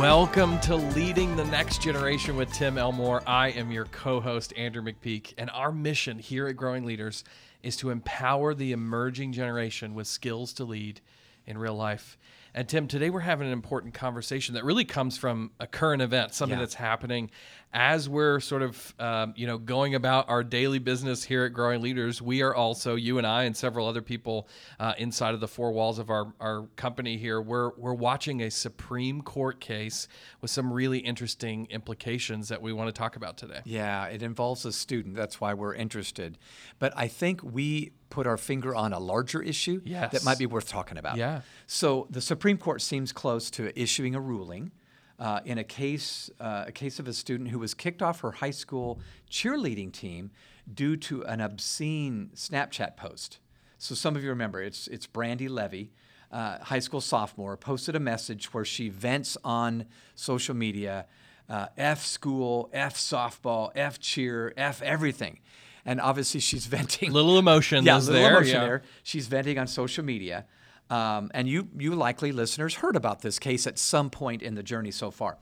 Welcome to Leading the Next Generation with Tim Elmore. I am your co-host, Andrew McPeak, and our mission here at Growing Leaders is to empower the emerging generation with skills to lead in real life. And Tim, today we're having an important conversation that really comes from a current event, something that's happening as we're sort of, going about our daily business here at Growing Leaders. We are also, you and I and several other people inside of the four walls of our company here, we're watching a Supreme Court case with some really interesting implications that we want to talk about today. Yeah, it involves a student. That's why we're interested. But I think we put our finger on a larger issue that might be worth talking about. Yeah. So the Supreme Court seems close to issuing a ruling in a case of a student who was kicked off her high school cheerleading team due to an obscene Snapchat post. So some of you remember, it's Brandi Levy, high school sophomore, posted a message where she vents on social media, F school, F softball, F cheer, F everything. And obviously she's venting. Little emotion is there. Little emotion there. She's venting on social media. And you likely listeners heard about this case at some point in the journey so far.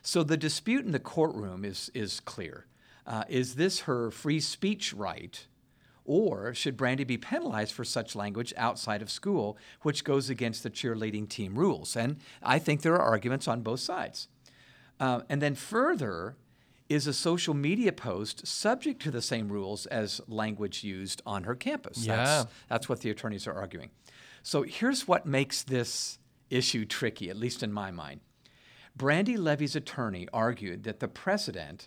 So the dispute in the courtroom is clear. Is this her free speech right? Or should Brandi be penalized for such language outside of school, which goes against the cheerleading team rules? And I think there are arguments on both sides. And then further, is a social media post subject to the same rules as language used on her campus? Yeah. That's what the attorneys are arguing. So here's what makes this issue tricky, at least in my mind. Brandi Levy's attorney argued that the precedent,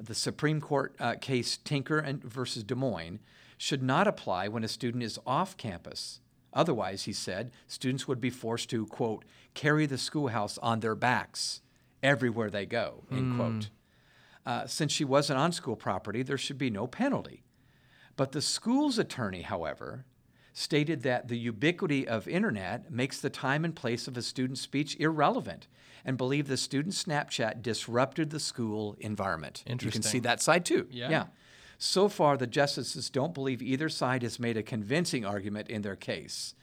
the Supreme Court case Tinker v. Des Moines, should not apply when a student is off campus. Otherwise, he said, students would be forced to, quote, carry the schoolhouse on their backs everywhere they go, end quote. Since she wasn't on school property, there should be no penalty. But the school's attorney, however, stated that the ubiquity of internet makes the time and place of a student's speech irrelevant and believed the student's Snapchat disrupted the school environment. Interesting. You can see that side too. Yeah. So far, the justices don't believe either side has made a convincing argument in their case.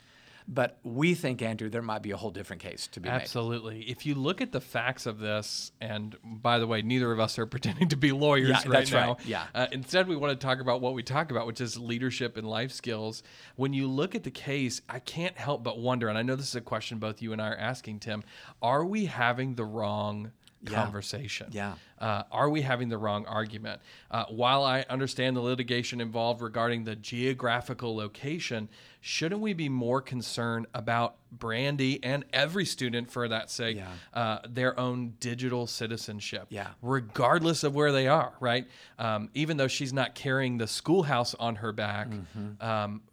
But we think, Andrew, there might be a whole different case to be made. Absolutely. If you look at the facts of this, and by the way, neither of us are pretending to be lawyers right now. Right. Yeah. Instead, we want to talk about what we talk about, which is leadership and life skills. When you look at the case, I can't help but wonder, and I know this is a question both you and I are asking, Tim, are we having the wrong conversation? Yeah. Are we having the wrong argument? While I understand the litigation involved regarding the geographical location, shouldn't we be more concerned about Brandi and every student, for that sake, their own digital citizenship, regardless of where they are, right? Even though she's not carrying the schoolhouse on her back,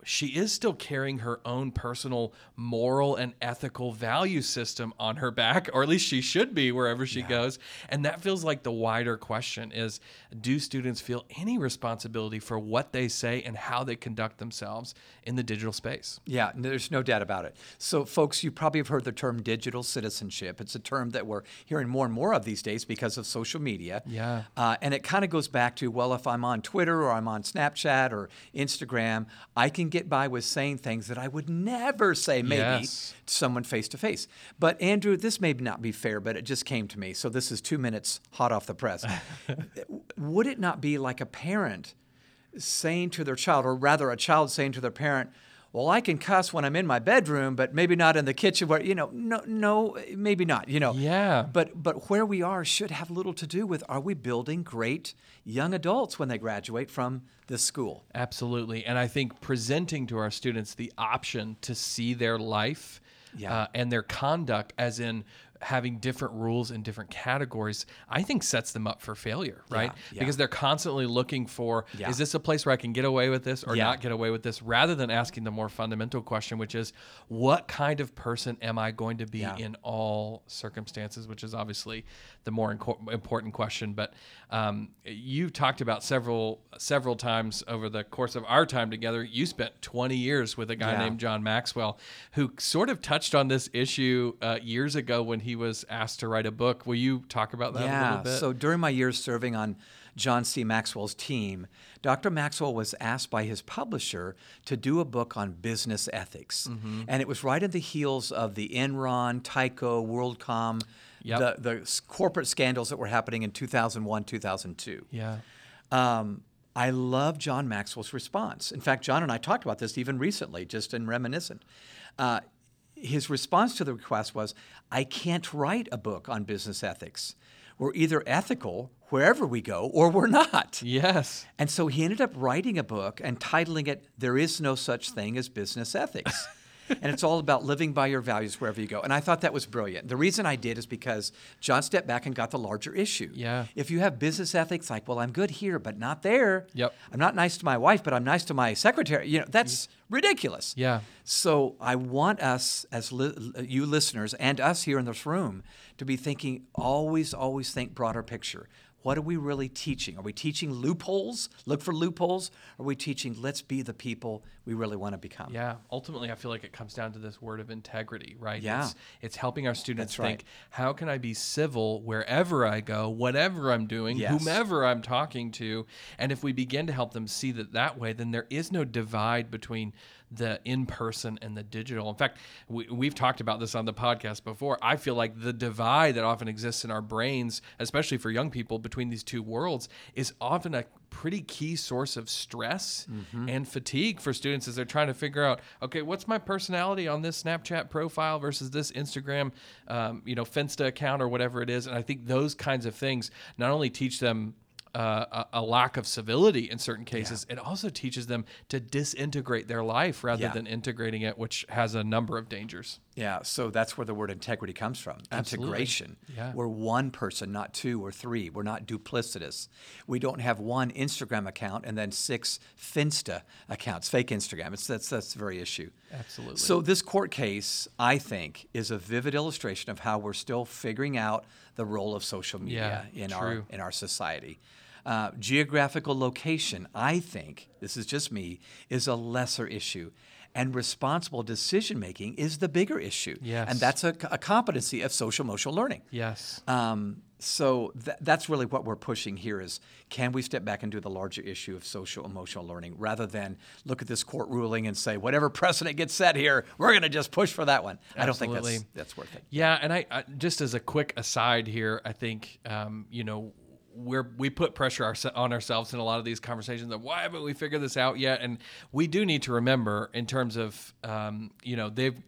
she is still carrying her own personal moral and ethical value system on her back, or at least she should be wherever she goes. And that feels like the wider question is, do students feel any responsibility for what they say and how they conduct themselves in the digital space? Yeah, there's no doubt about it. So folks, you probably have heard the term digital citizenship. It's a term that we're hearing more and more of these days because of social media. Yeah. And it kind of goes back to, well, if I'm on Twitter or I'm on Snapchat or Instagram, I can get by with saying things that I would never say maybe to someone face to face. But Andrew, this may not be fair, but it just came to me. So this is 2 minutes hot off the press. Would it not be like a parent saying to their child, or rather a child saying to their parent, well, I can cuss when I'm in my bedroom, but maybe not in the kitchen where, no, maybe not, But where we are should have little to do with, are we building great young adults when they graduate from this school? Absolutely. And I think presenting to our students the option to see their life and their conduct as in having different rules in different categories, I think sets them up for failure, right? Because they're constantly looking for, is this a place where I can get away with this or not get away with this, rather than asking the more fundamental question, which is, what kind of person am I going to be in all circumstances, which is obviously the more important question. But you talked about several times over the course of our time together, you spent 20 years with a guy named John Maxwell, who sort of touched on this issue years ago when he was asked to write a book. Will you talk about that a little bit? So during my years serving on John C. Maxwell's team, Dr. Maxwell was asked by his publisher to do a book on business ethics. And it was right in the heels of the Enron, Tyco, WorldCom Yep. The corporate scandals that were happening in 2001, 2002. Yeah. I love John Maxwell's response. In fact, John and I talked about this even recently, just in Reminiscent. His response to the request was, I can't write a book on business ethics. We're either ethical wherever we go or we're not. Yes. And so he ended up writing a book and titling it, There Is No Such Thing as Business Ethics. And it's all about living by your values wherever you go. And I thought that was brilliant. The reason I did is because John stepped back and got the larger issue. Yeah. If you have business ethics, like, well, I'm good here, but not there. Yep. I'm not nice to my wife, but I'm nice to my secretary. You know, that's ridiculous. Yeah. So I want us, as you listeners and us here in this room, to be thinking, always think broader picture. What are we really teaching? Are we teaching loopholes? Look for loopholes? Are we teaching, let's be the people we really want to become? Yeah. Ultimately, I feel like it comes down to this word of integrity, right? Yeah. It's helping our students That's think, right. how can I be civil wherever I go, whatever I'm doing, yes. whomever I'm talking to? And if we begin to help them see that way, then there is no divide between the in-person and the digital. In fact, we've talked about this on the podcast before. I feel like the divide that often exists in our brains, especially for young people, between these two worlds is often a pretty key source of stress mm-hmm. and fatigue for students as they're trying to figure out, okay, what's my personality on this Snapchat profile versus this Instagram, Finsta account or whatever it is. And I think those kinds of things not only teach them a lack of civility in certain cases, yeah. it also teaches them to disintegrate their life rather yeah. than integrating it, which has a number of dangers. Yeah, so that's where the word integrity comes from. Absolutely. Integration. Yeah. We're one person, not two or three. We're not duplicitous. We don't have one Instagram account and then six Finsta accounts, fake Instagram. That's the very issue. Absolutely. So this court case, I think, is a vivid illustration of how we're still figuring out the role of social media in our society. Geographical location, I think, this is just me, is a lesser issue. And responsible decision-making is the bigger issue. Yes. And that's a competency of social-emotional learning. Yes. So that's really what we're pushing here is, can we step back and do the larger issue of social-emotional learning rather than look at this court ruling and say, whatever precedent gets set here, we're going to just push for that one. Absolutely. I don't think that's worth it. Yeah, and I just as a quick aside here, I think, we put pressure on ourselves in a lot of these conversations of why haven't we figured this out yet? And we do need to remember in terms of,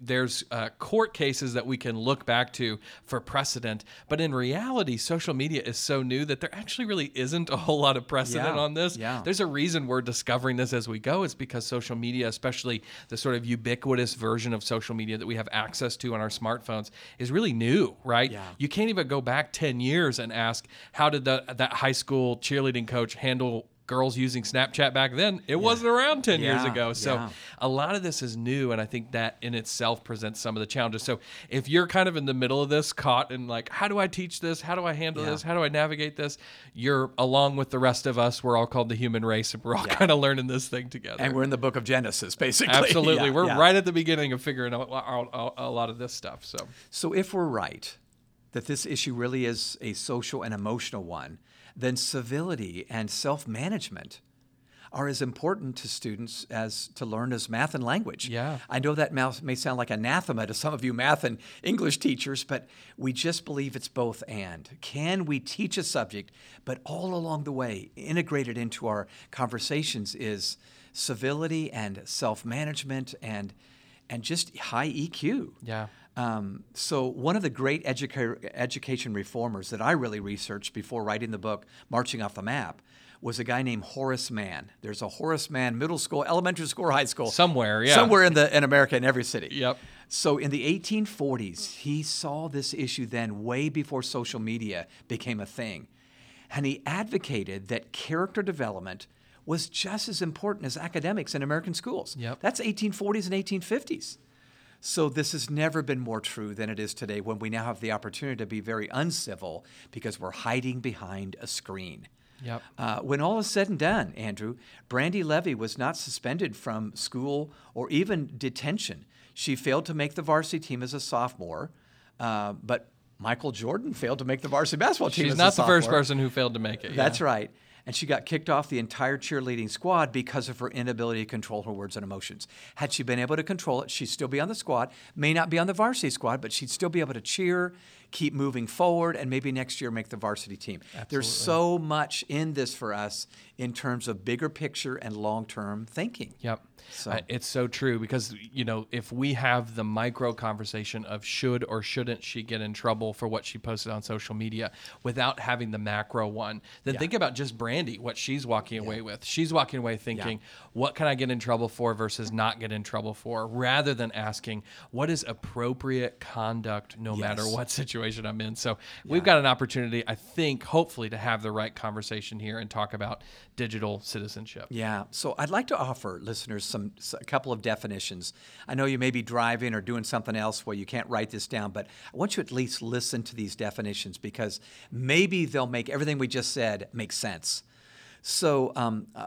there's court cases that we can look back to for precedent. But in reality, social media is so new that there actually really isn't a whole lot of precedent on this. Yeah. There's a reason we're discovering this as we go. It's because social media, especially the sort of ubiquitous version of social media that we have access to on our smartphones, is really new, right? Yeah. You can't even go back 10 years and ask, how did that high school cheerleading coach handle girls using Snapchat back then? It wasn't around 10 years ago. So a lot of this is new, and I think that in itself presents some of the challenges. So if you're kind of in the middle of this, caught in like, how do I teach this? How do I handle this? How do I navigate this? You're along with the rest of us. We're all called the human race, and we're all kind of learning this thing together. And we're in the book of Genesis, basically. Absolutely. We're right at the beginning of figuring out a lot of this stuff. So if we're right, that this issue really is a social and emotional one, then civility and self-management are as important to students as to learn as math and language. Yeah. I know that may sound like anathema to some of you math and English teachers, but we just believe it's both and. Can we teach a subject, but all along the way, integrated into our conversations is civility and self-management and just high EQ. Yeah. So one of the great education reformers that I really researched before writing the book, Marching Off the Map, was a guy named Horace Mann. There's a Horace Mann middle school, elementary school, high school. Somewhere in America, in every city. Yep. So in the 1840s, he saw this issue then way before social media became a thing. And he advocated that character development was just as important as academics in American schools. Yep. That's 1840s and 1850s. So this has never been more true than it is today when we now have the opportunity to be very uncivil because we're hiding behind a screen. Yep. When all is said and done, Andrew, Brandi Levy was not suspended from school or even detention. She failed to make the varsity team as a sophomore, but Michael Jordan failed to make the varsity basketball team as a sophomore. She's not the first person who failed to make it. That's right. and she got kicked off the entire cheerleading squad because of her inability to control her words and emotions. Had she been able to control it, she'd still be on the squad, may not be on the varsity squad, but she'd still be able to cheer, keep moving forward, and maybe next year make the varsity team. Absolutely. There's so much in this for us in terms of bigger picture and long-term thinking. Yep. So. It's so true because, you know, if we have the micro conversation of should or shouldn't she get in trouble for what she posted on social media without having the macro one, then think about just Brandi, what she's walking away with. She's walking away thinking, what can I get in trouble for versus not get in trouble for, rather than asking what is appropriate conduct no matter what situation I'm in. So we've got an opportunity, I think, hopefully to have the right conversation here and talk about digital citizenship. Yeah. So I'd like to offer listeners a couple of definitions. I know you may be driving or doing something else where you can't write this down, but I want you at least listen to these definitions because maybe they'll make everything we just said make sense. So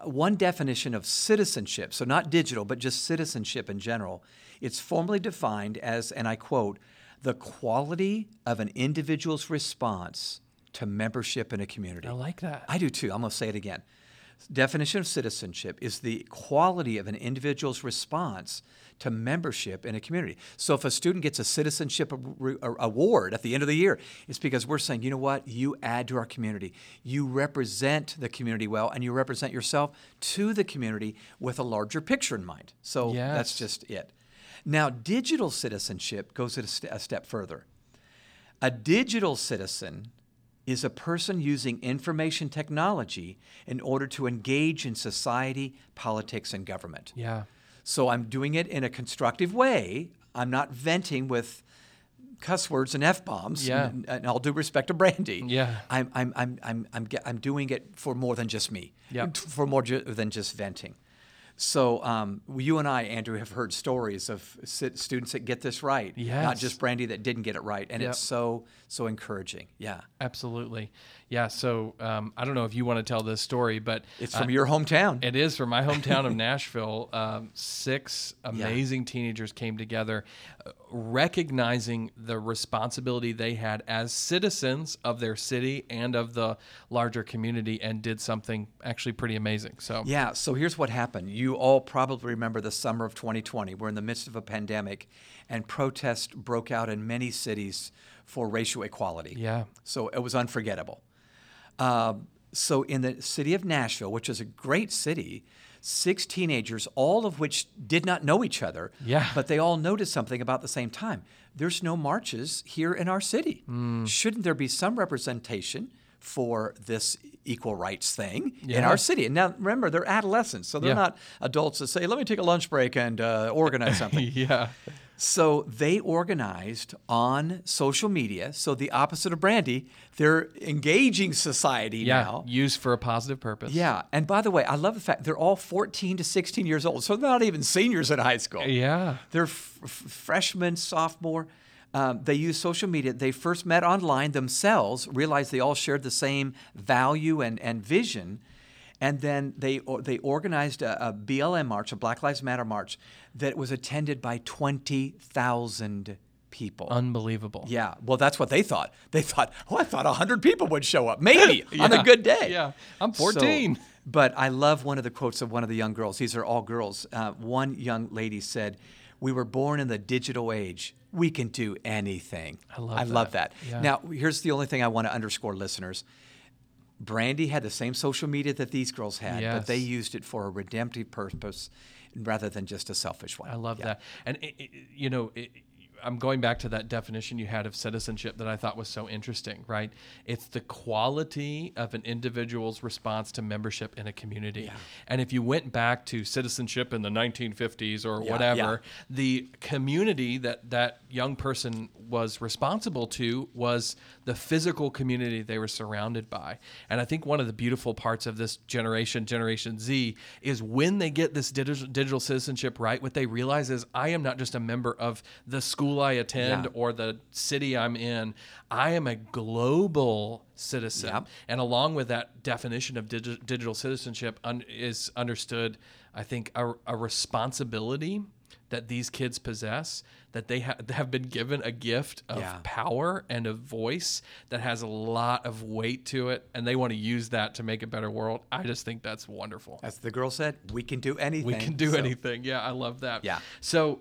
one definition of citizenship, so not digital, but just citizenship in general, it's formally defined as, and I quote, the quality of an individual's response to membership in a community. I like that. I do too. I'm going to say it again. Definition of citizenship is the quality of an individual's response to membership in a community. So if a student gets a citizenship award at the end of the year, it's because we're saying, you know what, you add to our community. You represent the community well, and you represent yourself to the community with a larger picture in mind. So that's just it. Now, digital citizenship goes a step further. A digital citizen is a person using information technology in order to engage in society, politics, and government. Yeah. So I'm doing it in a constructive way. I'm not venting with cuss words and f-bombs. Yeah. And all due respect to Brandi. Yeah. I'm doing it for more than just me. Yep. For more than just venting. So you and I, Andrew, have heard stories of students that get this right, not just Brandi that didn't get it right. And it's so encouraging. Yeah. Absolutely. Yeah. So I don't know if you want to tell this story, but it's from your hometown. It is from my hometown of Nashville. Six amazing teenagers came together, recognizing the responsibility they had as citizens of their city and of the larger community, and did something actually pretty amazing. So yeah. So here's what happened. You all probably remember the summer of 2020. We're in the midst of a pandemic, and protests broke out in many cities for racial equality. Yeah. So it was unforgettable. So in the city of Nashville, which is a great city, six teenagers, all of which did not know each other, but they all noticed something about the same time. There's no marches here in our city. Mm. Shouldn't there be some representation for this equal rights thing in our city? And now, remember, they're adolescents, so they're not adults that say, let me take a lunch break and organize something. So they organized on social media. So the opposite of Brandi, they're engaging society now. Yeah, used for a positive purpose. Yeah. And by the way, I love the fact they're all 14 to 16 years old. So they're not even seniors in high school. Yeah. They're freshmen, sophomore. They used social media. They first met online themselves, realized they all shared the same value and vision. And then they organized a BLM march, a Black Lives Matter march, that was attended by 20,000 people. Unbelievable. Yeah. Well, that's what they thought. They thought, oh, I thought 100 people would show up, maybe, on a good day. Yeah. I'm 14. So, but I love one of the quotes of one of the young girls. These are all girls. One young lady said, "We were born in the digital age. We can do anything." I love that. Yeah. Now, here's the only thing I want to underscore, listeners. Brandi had the same social media that these girls had, but they used it for a redemptive purpose rather than just a selfish one. I love that. And, I'm going back to that definition you had of citizenship that I thought was so interesting, right? It's the quality of an individual's response to membership in a community. Yeah. And if you went back to citizenship in the 1950s or whatever, the community that young person was responsible to was the physical community they were surrounded by. And I think one of the beautiful parts of this generation, Generation Z, is when they get this digital citizenship right, what they realize is, I am not just a member of the school I attend or the city I'm in. I am a global citizen. Yep. And along with that definition of digital citizenship is understood, I think, a responsibility that these kids possess, that they have been given a gift of power and a voice that has a lot of weight to it, and they want to use that to make a better world. I just think that's wonderful. As the girl said, we can do anything. We can do anything. Yeah, I love that. Yeah. So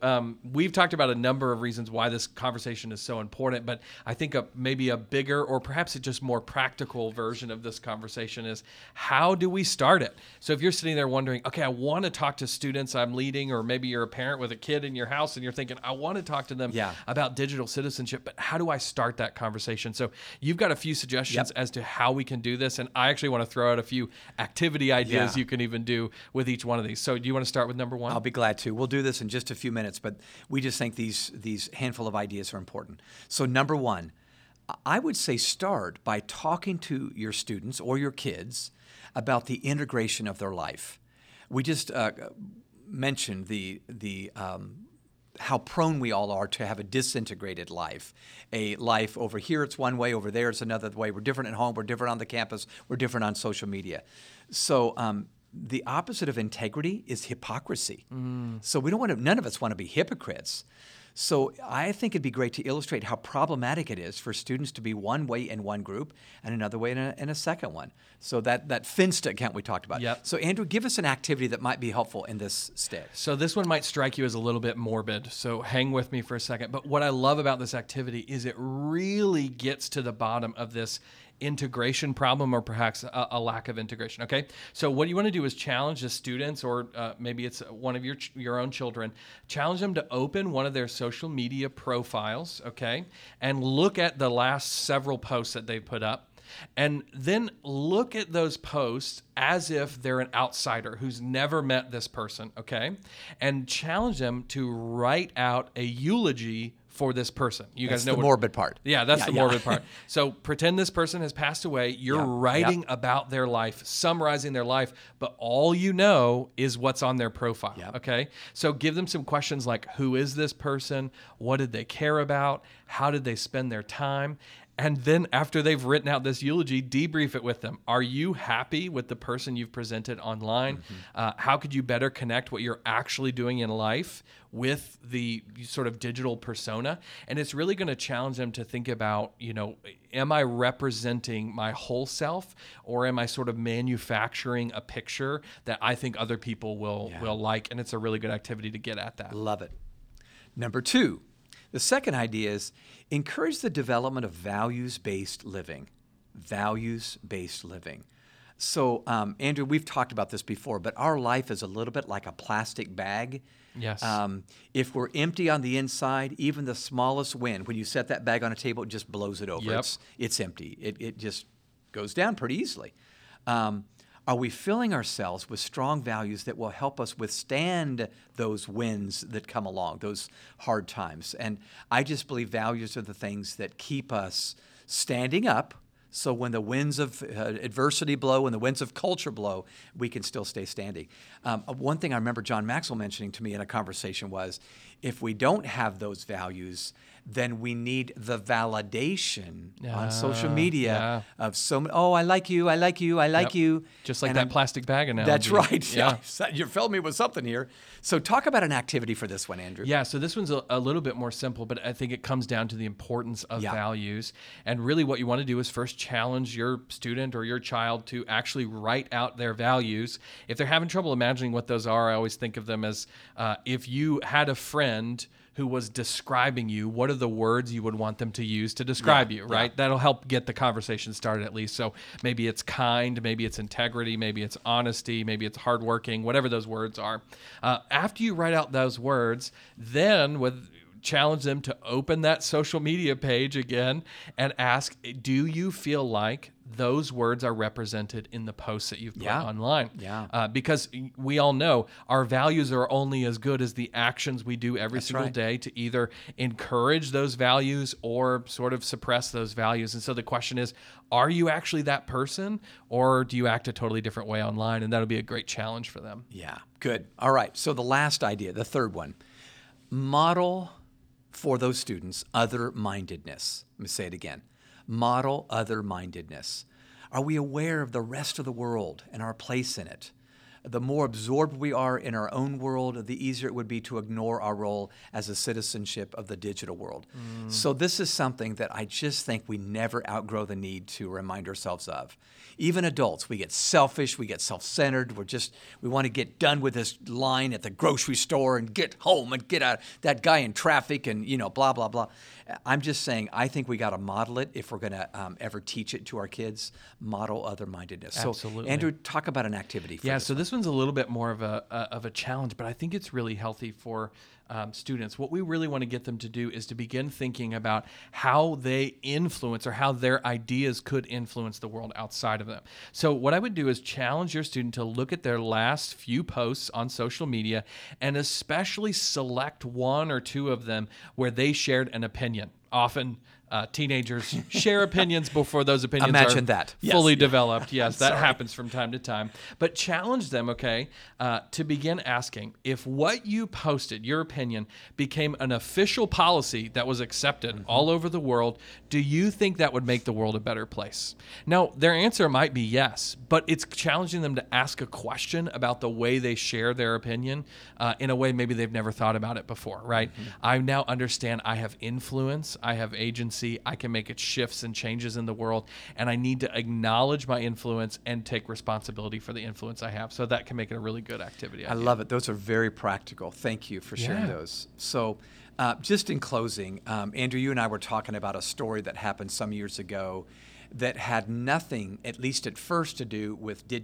we've talked about a number of reasons why this conversation is so important, but I think maybe a bigger or perhaps a just more practical version of this conversation is, how do we start it? So if you're sitting there wondering, okay, I want to talk to students I'm leading, or maybe you're a parent with a kid in your house and you're thinking, I want to talk to them about digital citizenship, but how do I start that conversation? So you've got a few suggestions as to how we can do this. And I actually want to throw out a few activity ideas you can even do with each one of these. So do you want to start with number one? I'll be glad to. We'll do this in just a few minutes, but we just think these handful of ideas are important. So number one, I would say start by talking to your students or your kids about the integration of their life. We just mentioned how prone we all are to have a disintegrated life, a life over here it's one way, over there it's another way. We're different at home, we're different on the campus, we're different on social media. So the opposite of integrity is hypocrisy. So we don't want to. None of us want to be hypocrites. So I think it'd be great to illustrate how problematic it is for students to be one way in one group and another way in a second one. So that Finsta account we talked about. Yep. So Andrew, give us an activity that might be helpful in this stage. So this one might strike you as a little bit morbid, so hang with me for a second. But what I love about this activity is it really gets to the bottom of this integration problem, or perhaps a lack of integration. Okay, so what you want to do is challenge the students, or maybe it's one of your own children, challenge them to open one of their social media profiles, okay, and look at the last several posts that they put up. And then look at those posts as if they're an outsider who's never met this person, okay? And challenge them to write out a eulogy for this person. That's guys know the morbid part. Yeah, that's the morbid part. So pretend this person has passed away. You're writing about their life, summarizing their life, but all you know is what's on their profile, okay? So give them some questions like, who is this person? What did they care about? How did they spend their time? And then after they've written out this eulogy, debrief it with them. Are you happy with the person you've presented online? Mm-hmm. How could you better connect what you're actually doing in life with the sort of digital persona? And it's really going to challenge them to think about, am I representing my whole self, or am I sort of manufacturing a picture that I think other people will like? And it's a really good activity to get at that. Love it. Number two. The second idea is encourage the development of values-based living. Values-based living. So, Andrew, we've talked about this before, but our life is a little bit like a plastic bag. Yes. If we're empty on the inside, even the smallest wind, when you set that bag on a table, it just blows it over. Yep. It's empty. It just goes down pretty easily. Are we filling ourselves with strong values that will help us withstand those winds that come along, those hard times? And I just believe values are the things that keep us standing up, so when the winds of adversity blow and the winds of culture blow, we can still stay standing. One thing I remember John Maxwell mentioning to me in a conversation was, if we don't have those values, then we need the validation on social media of so many, I like you, I like you, I like you. Just like that plastic bag analogy. That's right. Yeah. You're filling me with something here. So talk about an activity for this one, Andrew. Yeah, so this one's a little bit more simple, but I think it comes down to the importance of values. And really what you want to do is first challenge your student or your child to actually write out their values. If they're having trouble imagining what those are, I always think of them as if you had a friend who was describing you, what are the words you would want them to use to describe you, right? That'll help get the conversation started at least. So maybe it's kind, maybe it's integrity, maybe it's honesty, maybe it's hardworking, whatever those words are. After you write out those words, then challenge them to open that social media page again and ask, do you feel like those words are represented in the posts that you've put online? Because we all know our values are only as good as the actions we do every single day to either encourage those values or sort of suppress those values. And so the question is, are you actually that person, or do you act a totally different way online? And that'll be a great challenge for them. Yeah, good. All right. So the last idea, the third one, model for those students other-mindedness. Let me say it again. Model other-mindedness. Are we aware of the rest of the world and our place in it? the more absorbed we are in our own world, the easier it would be to ignore our role as a citizenship of the digital world. Mm. So this is something that I just think we never outgrow the need to remind ourselves of. Even adults, we get selfish, we get self-centered, we want to get done with this line at the grocery store and get home and get out that guy in traffic and, you know, blah, blah, blah. I'm just saying, I think we got to model it if we're going to ever teach it to our kids, model other-mindedness. Absolutely. So, Andrew, talk about an activity for this. So this one's a little bit more of a challenge, but I think it's really healthy for students. What we really want to get them to do is to begin thinking about how they influence or how their ideas could influence the world outside of them. So what I would do is challenge your student to look at their last few posts on social media and especially select one or two of them where they shared an opinion. Often teenagers share opinions before those opinions are fully developed. Yes, that happens from time to time. But challenge them, okay, to begin asking if what you posted, your opinion, became an official policy that was accepted all over the world, do you think that would make the world a better place? Now, their answer might be yes, but it's challenging them to ask a question about the way they share their opinion in a way maybe they've never thought about it before, right? Mm-hmm. I now understand I have influence. I have agency. I can make shifts and changes in the world, and I need to acknowledge my influence and take responsibility for the influence I have. So that can make it a really good activity. I love it. Those are very practical. Thank you for sharing those. So just in closing, Andrew, you and I were talking about a story that happened some years ago that had nothing, at least at first, to do with the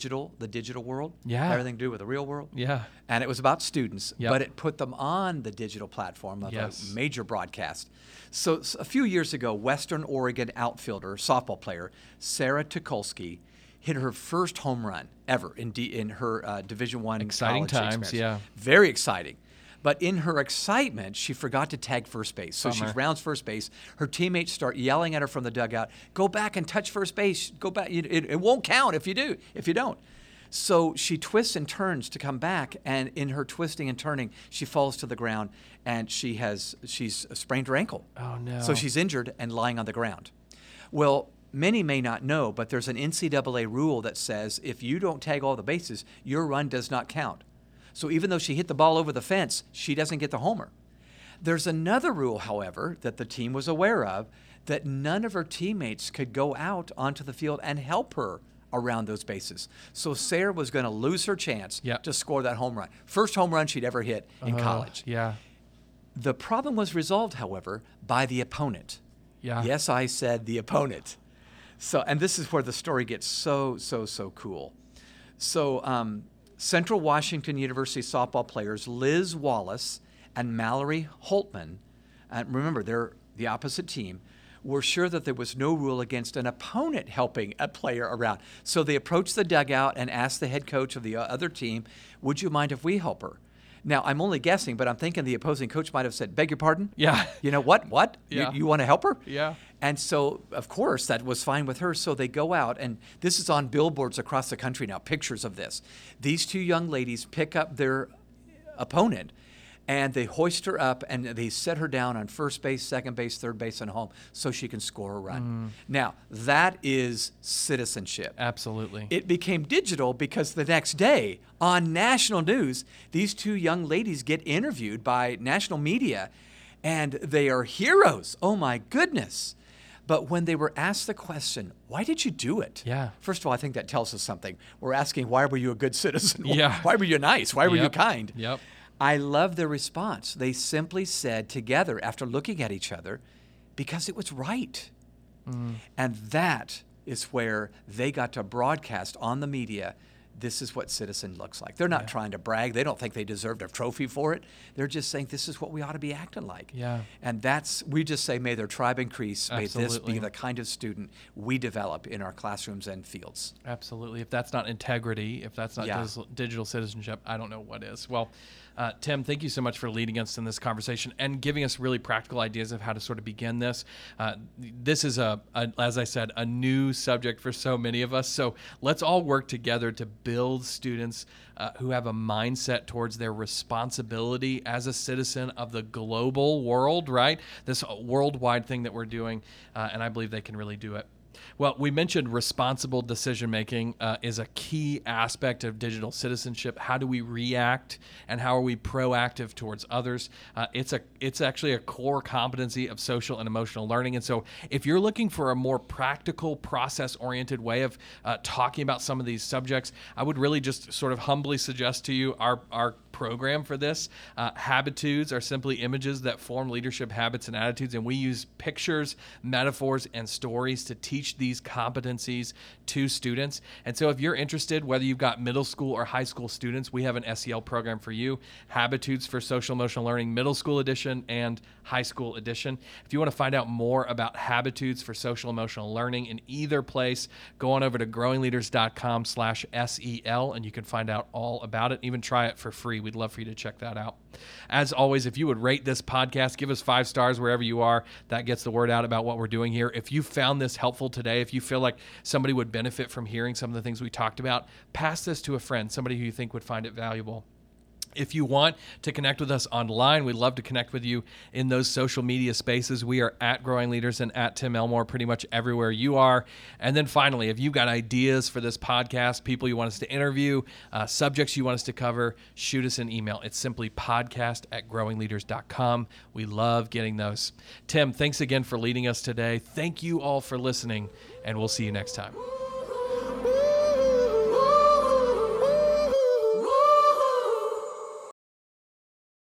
digital world. Yeah. Everything to do with the real world. Yeah. And it was about students, but it put them on the digital platform of a major broadcast. So a few years ago, Western Oregon outfielder, softball player, Sarah Tukulski hit her first home run ever in her Division I exciting college times, experience. Yeah. Very exciting. But in her excitement, she forgot to tag first base. So she rounds first base. Her teammates start yelling at her from the dugout, "Go back and touch first base. Go back. It won't count if you don't. So she twists and turns to come back, and in her twisting and turning, she falls to the ground, and she's sprained her ankle. Oh, no. So she's injured and lying on the ground. Well, many may not know, but there's an NCAA rule that says if you don't tag all the bases, your run does not count. So even though she hit the ball over the fence, she doesn't get the homer. There's another rule, however, that the team was aware of, that none of her teammates could go out onto the field and help her around those bases. So Sarah was going to lose her chance to score that home run. First home run she'd ever hit in college. Yeah. The problem was resolved, however, by the opponent. Yeah. Yes, I said the opponent. So, and this is where the story gets so cool. So, Central Washington University softball players Liz Wallace and Mallory Holtman, and remember they're the opposite team, were sure that there was no rule against an opponent helping a player around. So they approached the dugout and asked the head coach of the other team, "Would you mind if we help her?" Now, I'm only guessing, but I'm thinking the opposing coach might have said, "Beg your pardon? Yeah. You know, what? Yeah. You want to help her?" Yeah. And so, of course, that was fine with her. So they go out, and this is on billboards across the country now, pictures of this. These two young ladies pick up their opponent, and they hoist her up, and they set her down on first base, second base, third base, and home so she can score a run. Mm. Now, that is citizenship. Absolutely. It became digital because the next day on national news, these two young ladies get interviewed by national media, and they are heroes. Oh, my goodness. But when they were asked the question, "Why did you do it?" Yeah. First of all, I think that tells us something. We're asking, why were you a good citizen? Yeah. Why were you nice? Why were you kind? Yep. I love their response. They simply said together, after looking at each other, "Because it was right." Mm. And that is where they got to broadcast on the media, this is what citizen looks like. They're not trying to brag. They don't think they deserved a trophy for it. They're just saying, this is what we ought to be acting like. Yeah. And we just say, may their tribe increase. Absolutely. May this be the kind of student we develop in our classrooms and fields. Absolutely. If that's not integrity, if that's not digital citizenship, I don't know what is. Well, Tim, thank you so much for leading us in this conversation and giving us really practical ideas of how to sort of begin this. This is, as I said, a new subject for so many of us. So let's all work together to build students who have a mindset towards their responsibility as a citizen of the global world, right? This worldwide thing that we're doing, and I believe they can really do it. Well, we mentioned responsible decision-making is a key aspect of digital citizenship. How do we react, and how are we proactive towards others? It's actually a core competency of social and emotional learning. And so if you're looking for a more practical, process-oriented way of talking about some of these subjects, I would really just sort of humbly suggest to you our program for this. Habitudes are simply images that form leadership habits and attitudes, and we use pictures, metaphors, and stories to teach these competencies to students. And so if you're interested, whether you've got middle school or high school students, we have an SEL program for you, Habitudes for Social Emotional Learning, Middle School Edition and High School Edition. If you want to find out more about Habitudes for Social Emotional Learning in either place, go on over to growingleaders.com/SEL, and you can find out all about it, even try it for free. We'd love for you to check that out. As always, if you would rate this podcast, give us 5 stars wherever you are. That gets the word out about what we're doing here. If you found this helpful today, if you feel like somebody would benefit from hearing some of the things we talked about, pass this to a friend, somebody who you think would find it valuable. If you want to connect with us online, we'd love to connect with you in those social media spaces. We are at Growing Leaders and at Tim Elmore pretty much everywhere you are. And then finally, if you've got ideas for this podcast, people you want us to interview, subjects you want us to cover, shoot us an email. It's simply podcast@growingleaders.com. We love getting those. Tim, thanks again for leading us today. Thank you all for listening, and we'll see you next time.